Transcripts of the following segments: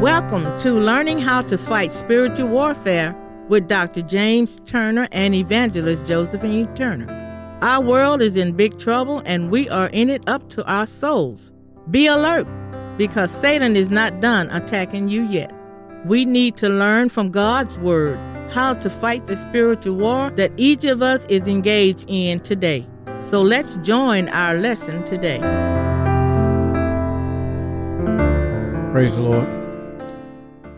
Welcome to Learning How to Fight Spiritual Warfare with Dr. James Turner and Evangelist Josephine Turner. Our world is in big trouble and we are in it up to our souls. Be alert because Satan is not done attacking you yet. We need to learn from God's Word how to fight the spiritual war that each of us is engaged in today. So let's join our lesson today. Praise the Lord.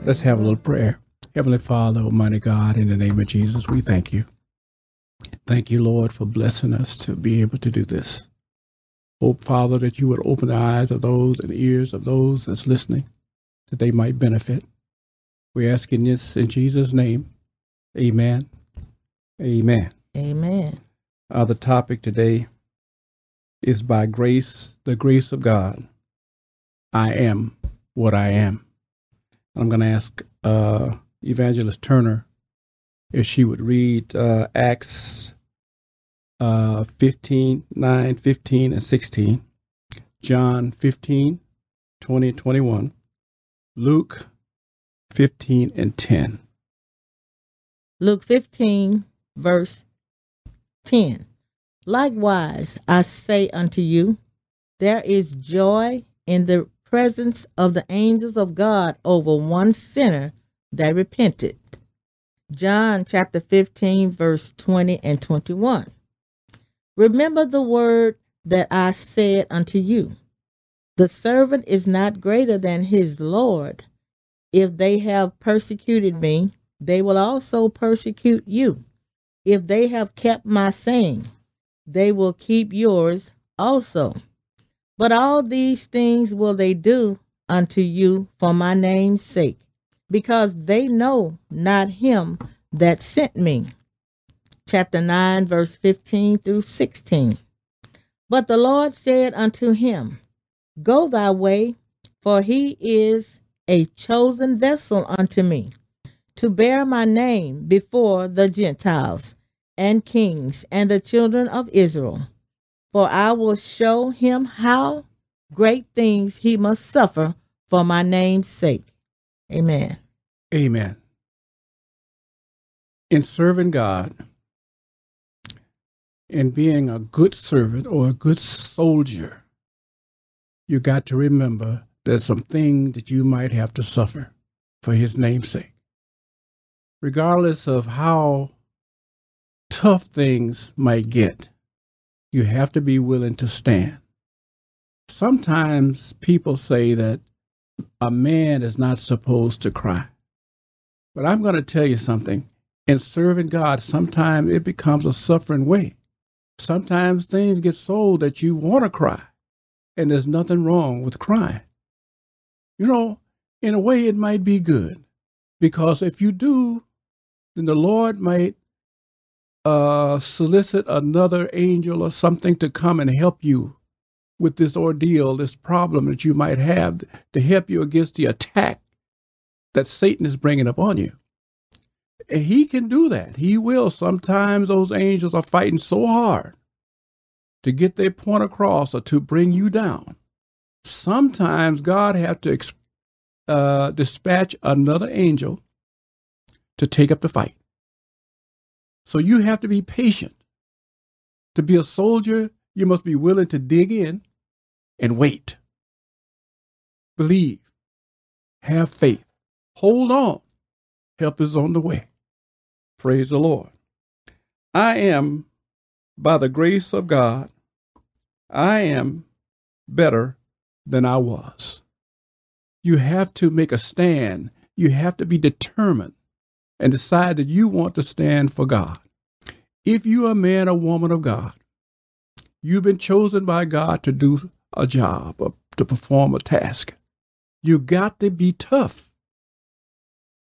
Let's have a little prayer. Heavenly Father, Almighty God, in the name of Jesus, we thank you. Thank you, Lord, for blessing us to be able to do this. Hope, Father, that you would open the eyes of those and ears of those that's listening, that they might benefit. We're asking this in Jesus' name. Amen. Amen. Amen. The topic today is by grace, the grace of God. I am what I am. I'm going to ask Evangelist Turner if she would read Acts 9, 15, and 16, John 15, 20, and 21, Luke 15, and 10. Luke 15, verse 10. Likewise, I say unto you, there is joy in the presence of the angels of God over one sinner that repented. John chapter 15, verse 20 and 21. Remember the word that I said unto you, the servant is not greater than his Lord. If they have persecuted me, they will also persecute you. If they have kept my saying, they will keep yours also. But all these things will they do unto you for my name's sake, because they know not him that sent me. Chapter 9, verse 15 through 16. But the Lord said unto him, Go thy way, for he is a chosen vessel unto me, to bear my name before the Gentiles and kings and the children of Israel. For I will show him how great things he must suffer for my name's sake. Amen. Amen. In serving God and being a good servant or a good soldier, you got to remember there's some things that you might have to suffer for his name's sake. Regardless of how tough things might get, you have to be willing to stand. Sometimes people say that a man is not supposed to cry. But I'm going to tell you something. In serving God, sometimes it becomes a suffering way. Sometimes things get so that you want to cry. And there's nothing wrong with crying. You know, in a way it might be good. Because if you do, then the Lord might solicit another angel or something to come and help you with this ordeal, this problem that you might have, to help you against the attack that Satan is bringing upon you. And he can do that. He will. Sometimes those angels are fighting so hard to get their point across or to bring you down. Sometimes God has to dispatch another angel to take up the fight. So you have to be patient. To be a soldier, you must be willing to dig in and wait. Believe. Have faith. Hold on. Help is on the way. Praise the Lord. I am, by the grace of God, I am better than I was. You have to make a stand. You have to be determined and decide that you want to stand for God. If you are a man or woman of God, you've been chosen by God to do a job or to perform a task. You got to be tough.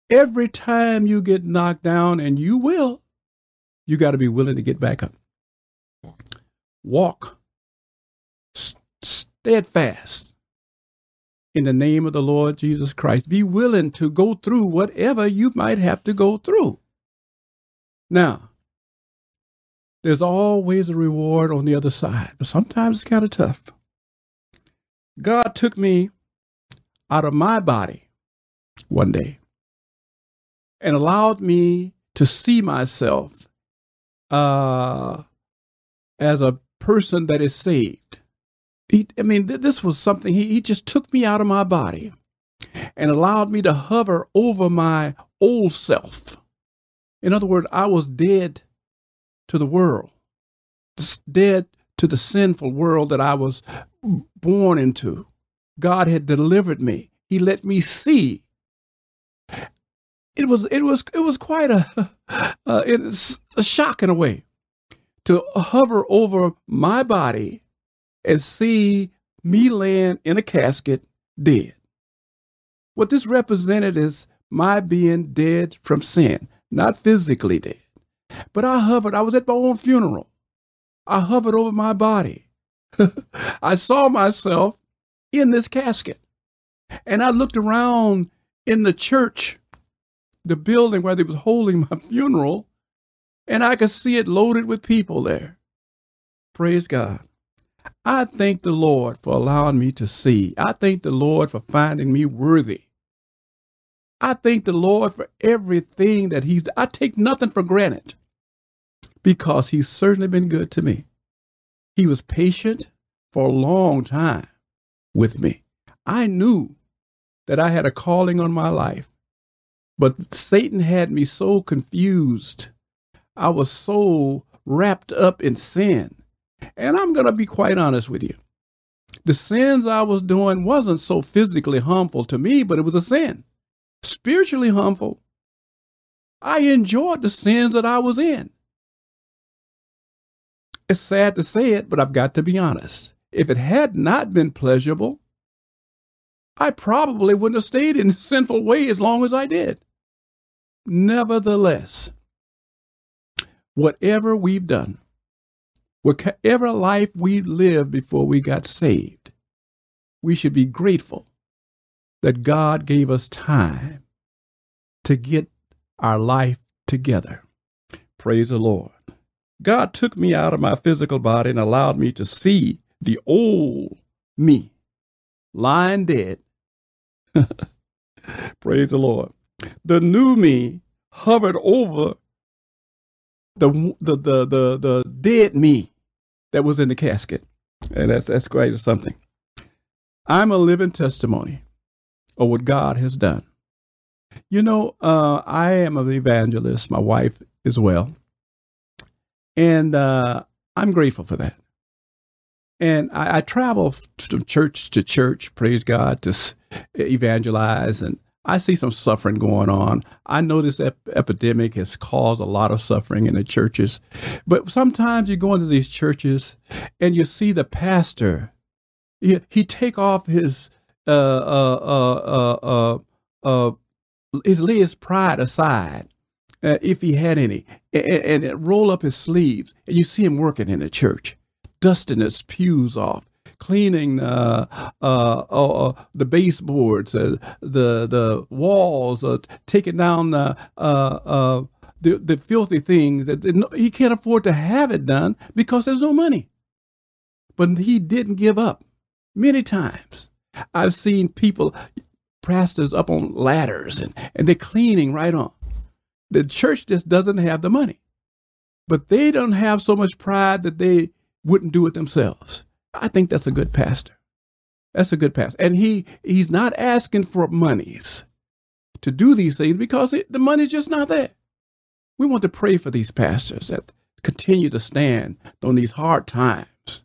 Every time you get knocked down, and you will, you got to be willing to get back up. Walk steadfast. In the name of the Lord Jesus Christ, be willing to go through whatever you might have to go through. Now, there's always a reward on the other side, but sometimes it's kind of tough. God took me out of my body one day and allowed me to see myself as a person that is saved. This was something, he just took me out of my body and allowed me to hover over my old self. In other words, I was dead to the world, dead to the sinful world that I was born into. God had delivered me. He let me see. It was quite a shock in a way to hover over my body and see me laying in a casket dead. What this represented is my being dead from sin, not physically dead. But I was at my own funeral. I hovered over my body. I saw myself in this casket. And I looked around in the church, the building where they was holding my funeral, and I could see it loaded with people there. Praise God. I thank the Lord for allowing me to see. I thank the Lord for finding me worthy. I thank the Lord for everything that I take nothing for granted, because he's certainly been good to me. He was patient for a long time with me. I knew that I had a calling on my life, but Satan had me so confused. I was so wrapped up in sin. And I'm going to be quite honest with you. The sins I was doing wasn't so physically harmful to me, but it was a sin, spiritually harmful. I enjoyed the sins that I was in. It's sad to say it, but I've got to be honest. If it had not been pleasurable, I probably wouldn't have stayed in a sinful way as long as I did. Nevertheless, whatever we've done, whatever life we lived before we got saved, we should be grateful that God gave us time to get our life together. Praise the Lord. God took me out of my physical body and allowed me to see the old me lying dead. Praise the Lord. The new me hovered over the dead me that was in the casket. And that's quite something. I'm a living testimony of what God has done. I am an evangelist. My wife as well. And I'm grateful for that. And I travel from church to church, praise God, to evangelize. And I see some suffering going on. I know this epidemic has caused a lot of suffering in the churches. But sometimes you go into these churches and you see the pastor. He take off his lay his pride aside. If he had any, and roll up his sleeves, and you see him working in the church, dusting his pews off, cleaning the baseboards, the walls, taking down the filthy things. He can't afford to have it done because there's no money. But he didn't give up. Many times I've seen people, pastors up on ladders, and they're cleaning right on. The church just doesn't have the money, but they don't have so much pride that they wouldn't do it themselves. I think that's a good pastor. And he's not asking for monies to do these things because the money's just not there. We want to pray for these pastors that continue to stand on these hard times,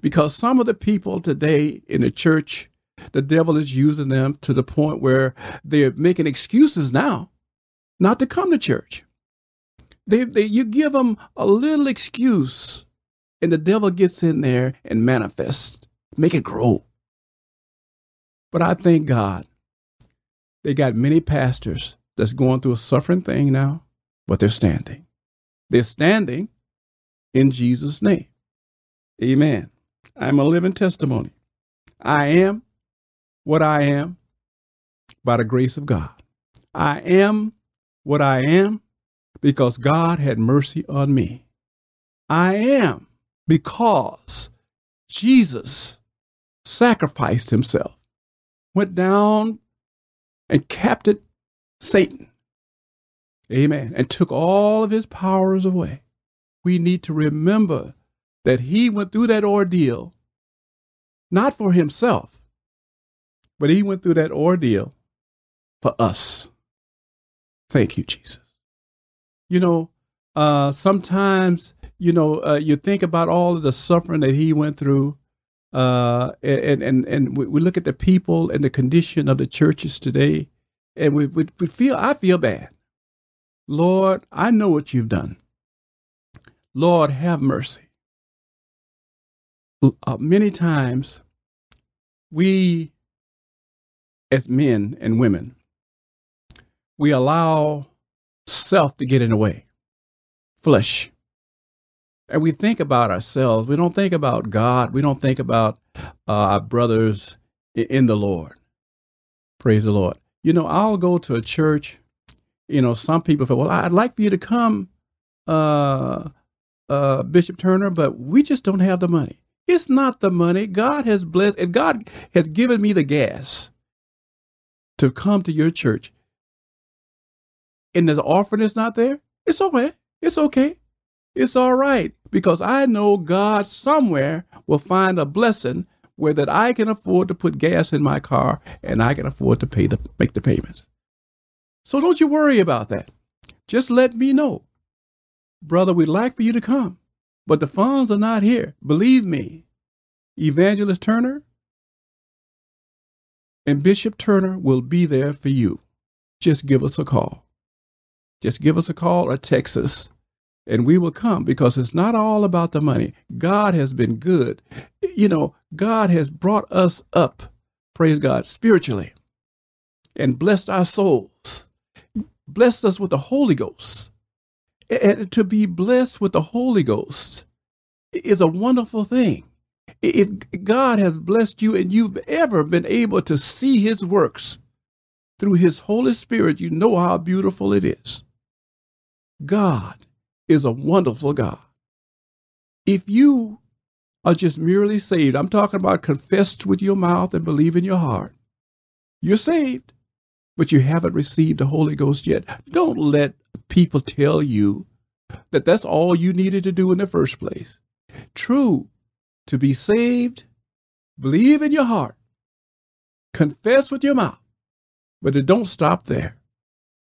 because some of the people today in the church, the devil is using them to the point where they're making excuses now not to come to church. You give them a little excuse, and the devil gets in there and manifests, make it grow. But I thank God. They got many pastors that's going through a suffering thing now, but they're standing. They're standing in Jesus' name. Amen. I'm a living testimony. I am what I am by the grace of God. I am what I am because God had mercy on me. I am because Jesus sacrificed himself, went down and captured Satan. Amen. And took all of his powers away. We need to remember that he went through that ordeal, not for himself, but he went through that ordeal for us. Thank you, Jesus. You know, sometimes, you know, you think about all of the suffering that he went through. And we look at the people and the condition of the churches today, and we feel, I feel bad. Lord, I know what you've done. Lord, have mercy. Many times we, as men and women, we allow self to get in the way, flesh. And we think about ourselves. We don't think about God. We don't think about our brothers in the Lord. Praise the Lord. You know, I'll go to a church. You know, some people say, well, I'd like for you to come, Bishop Turner, but we just don't have the money. It's not the money. God has blessed. If God has given me the gas to come to your church and the offering is not there, it's okay. It's okay. It's all right, because I know God somewhere will find a blessing where that I can afford to put gas in my car and I can afford to make the payments. So don't you worry about that. Just let me know. Brother, we'd like for you to come, but the funds are not here. Believe me, Evangelist Turner and Bishop Turner will be there for you. Just give us a call. Just give us a call or text us. And we will come, because it's not all about the money. God has been good. You know, God has brought us up, praise God, spiritually, and blessed our souls, blessed us with the Holy Ghost. And to be blessed with the Holy Ghost is a wonderful thing. If God has blessed you and you've ever been able to see his works through his Holy Spirit, you know how beautiful it is. God is a wonderful God. If you are just merely saved, I'm talking about confessed with your mouth and believe in your heart, you're saved, but you haven't received the Holy Ghost yet. Don't let people tell you that that's all you needed to do in the first place. True, to be saved, believe in your heart, confess with your mouth, but it don't stop there.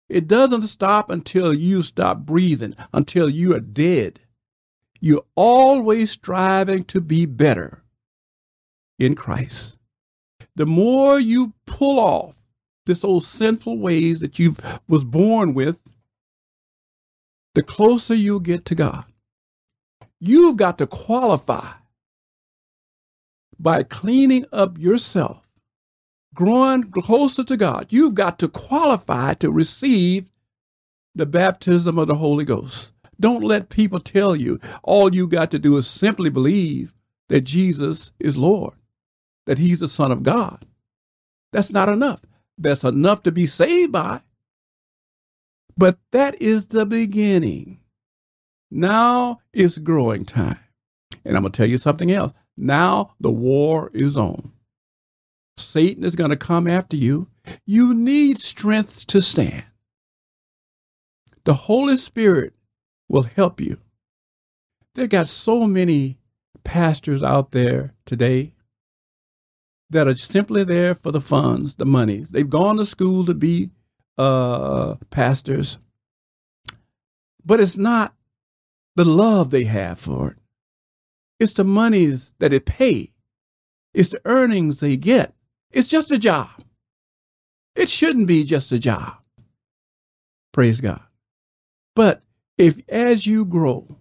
It doesn't stop until you stop breathing, until you are dead. You're always striving to be better in Christ. The more you pull off this old sinful ways that you was born with, the closer you get to God. You've got to qualify by cleaning up yourself, growing closer to God. You've got to qualify to receive the baptism of the Holy Ghost. Don't let people tell you all you got to do is simply believe that Jesus is Lord, that he's the Son of God. That's not enough. That's enough to be saved by. But that is the beginning. Now it's growing time. And I'm going to tell you something else. Now the war is on. Satan is going to come after you. You need strength to stand. The Holy Spirit will help you. There got so many pastors out there today that are simply there for the funds, the monies. They've gone to school to be pastors, but it's not the love they have for it. It's the monies that it pays. It's the earnings they get. It's just a job. It shouldn't be just a job. Praise God. But if as you grow,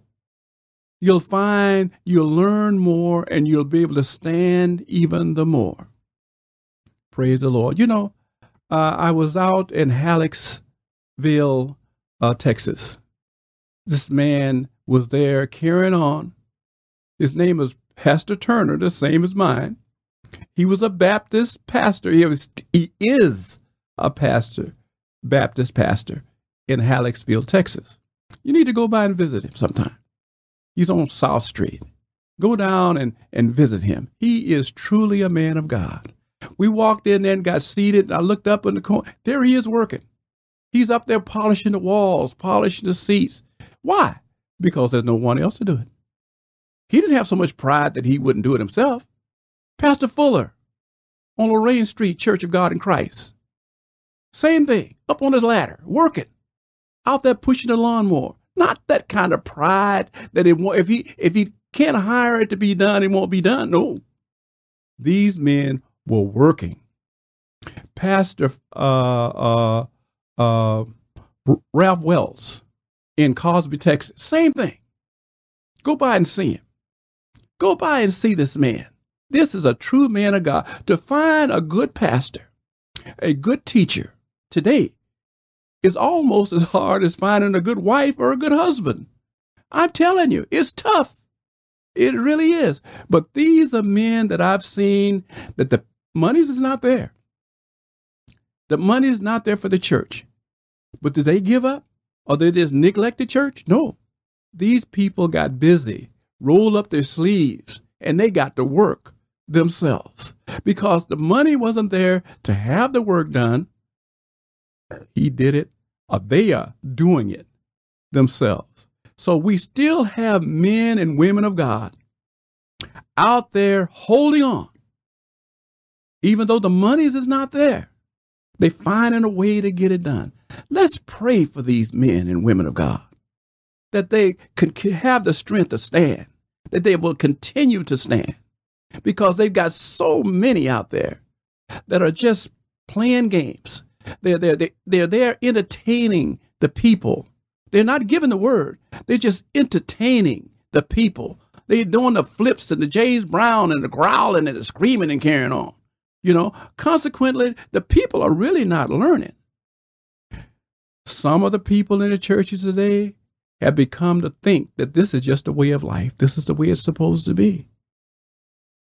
you'll find you'll learn more and you'll be able to stand even the more. Praise the Lord. You know, I was out in Hallettsville, Texas. This man was there carrying on. His name was Pastor Turner, the same as mine. He was a Baptist pastor. He is a Baptist pastor in Hallettsville, Texas. You need to go by and visit him sometime. He's on South Street. Go down and visit him. He is truly a man of God. We walked in there and got seated. I looked up in the corner. There he is working. He's up there polishing the walls, polishing the seats. Why? Because there's no one else to do it. He didn't have so much pride that he wouldn't do it himself. Pastor Fuller on Lorraine Street, Church of God in Christ. Same thing, up on his ladder, working, out there pushing the lawnmower. Not that kind of pride that if he can't hire it to be done, it won't be done. No. These men were working. Pastor Ralph Wells in Cosby, Texas. Same thing. Go by and see him. Go by and see this man. This is a true man of God. To find a good pastor, a good teacher today is almost as hard as finding a good wife or a good husband. I'm telling you, it's tough. It really is. But these are men that I've seen that the money is not there. The money is not there for the church. But did they give up? Or did they just neglect the church? No. These people got busy, rolled up their sleeves, and they got to work themselves because the money wasn't there to have the work done. He did it, or they are doing it themselves. So we still have men and women of God out there holding on. Even though the money is not there, they're finding a way to get it done. Let's pray for these men and women of God, that they can have the strength to stand, that they will continue to stand, because they've got so many out there that are just playing games. They're there entertaining the people. They're not giving the word. They're just entertaining the people. They're doing the flips and the James Brown and the growling and the screaming and carrying on. You know, consequently, the people are really not learning. Some of the people in the churches today have become to think that this is just a way of life. This is the way it's supposed to be.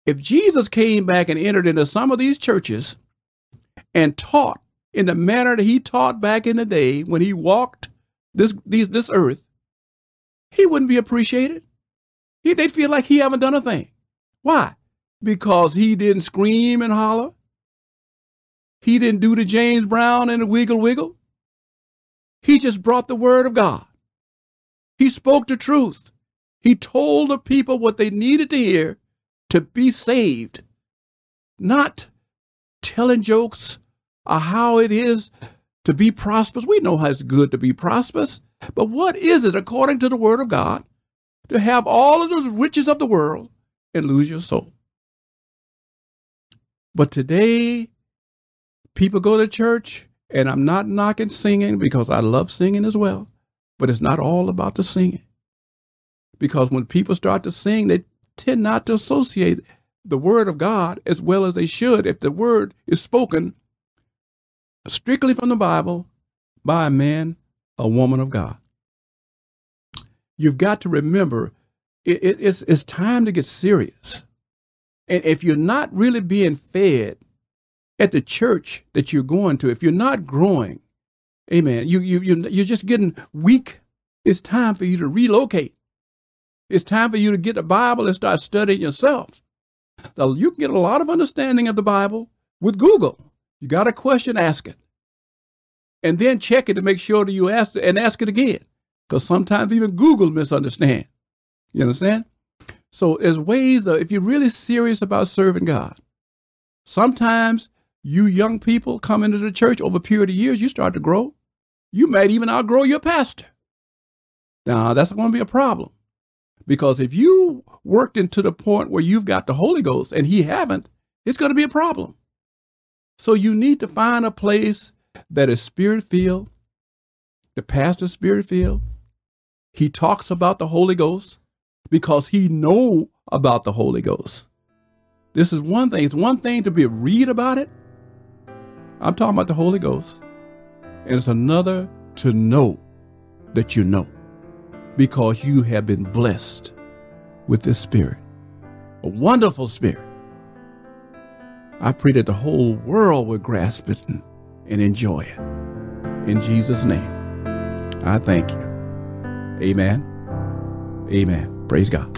If Jesus came back and entered into some of these churches and taught in the manner that he taught back in the day when he walked this earth, he wouldn't be appreciated. They'd feel like he haven't done a thing. Why? Because he didn't scream and holler. He didn't do the James Brown and the wiggle wiggle. He just brought the word of God. He spoke the truth. He told the people what they needed to hear to be saved. Not telling jokes or how it is to be prosperous. We know how it's good to be prosperous. But what is it, according to the word of God, to have all of the riches of the world and lose your soul? But today, people go to church. And I'm not knocking singing because I love singing as well, but it's not all about the singing. Because when people start to sing, they tend not to associate the word of God as well as they should if the word is spoken strictly from the Bible by a man, a woman of God. You've got to remember it's time to get serious. And if you're not really being fed at the church that you're going to, if you're not growing, amen, you're just getting weak. It's time for you to relocate. It's time for you to get the Bible and start studying yourself. Now, you can get a lot of understanding of the Bible with Google. You got a question, ask it. And then check it to make sure that you ask it and ask it again. Because sometimes even Google misunderstands. You understand? So there's ways, if you're really serious about serving God, sometimes you young people come into the church over a period of years, you start to grow. You might even outgrow your pastor. Now, that's going to be a problem, because if you worked into the point where you've got the Holy Ghost and he haven't, it's going to be a problem. So you need to find a place that is spirit-filled, the pastor's spirit-filled. He talks about the Holy Ghost because he knows about the Holy Ghost. This is one thing. It's one thing to be read about it. I'm talking about the Holy Ghost. And it's another to know that you know, because you have been blessed with this spirit, a wonderful spirit. I pray that the whole world will grasp it and enjoy it. In Jesus' name, I thank you. Amen. Amen. Praise God.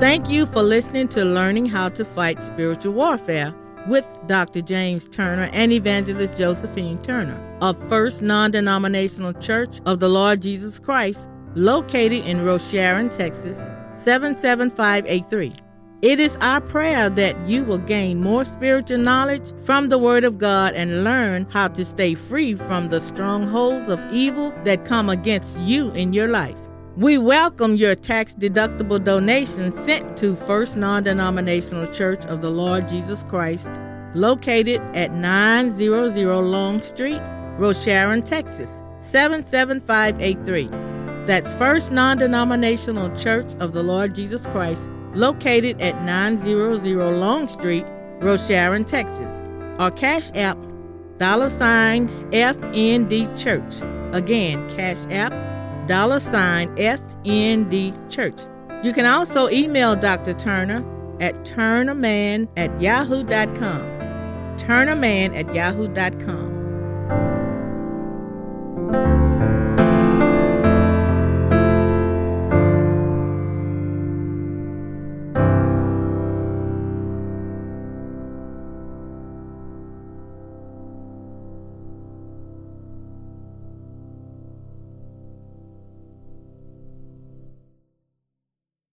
Thank you for listening to Learning How to Fight Spiritual Warfare with Dr. James Turner and Evangelist Josephine Turner of First Non-Denominational Church of the Lord Jesus Christ, located in Rosharon, Texas, 77583. It is our prayer that you will gain more spiritual knowledge from the Word of God and learn how to stay free from the strongholds of evil that come against you in your life. We welcome your tax-deductible donations sent to First Non-Denominational Church of the Lord Jesus Christ, located at 900 Long Street, Rosharon, Texas, 77583. That's First Non-Denominational Church of the Lord Jesus Christ, located at 900 Long Street, Rosharon, Texas, or Cash App $FND Church. Again, Cash App $FND Church. You can also email Dr. Turner at turnerman@yahoo.com. Turnerman@yahoo.com.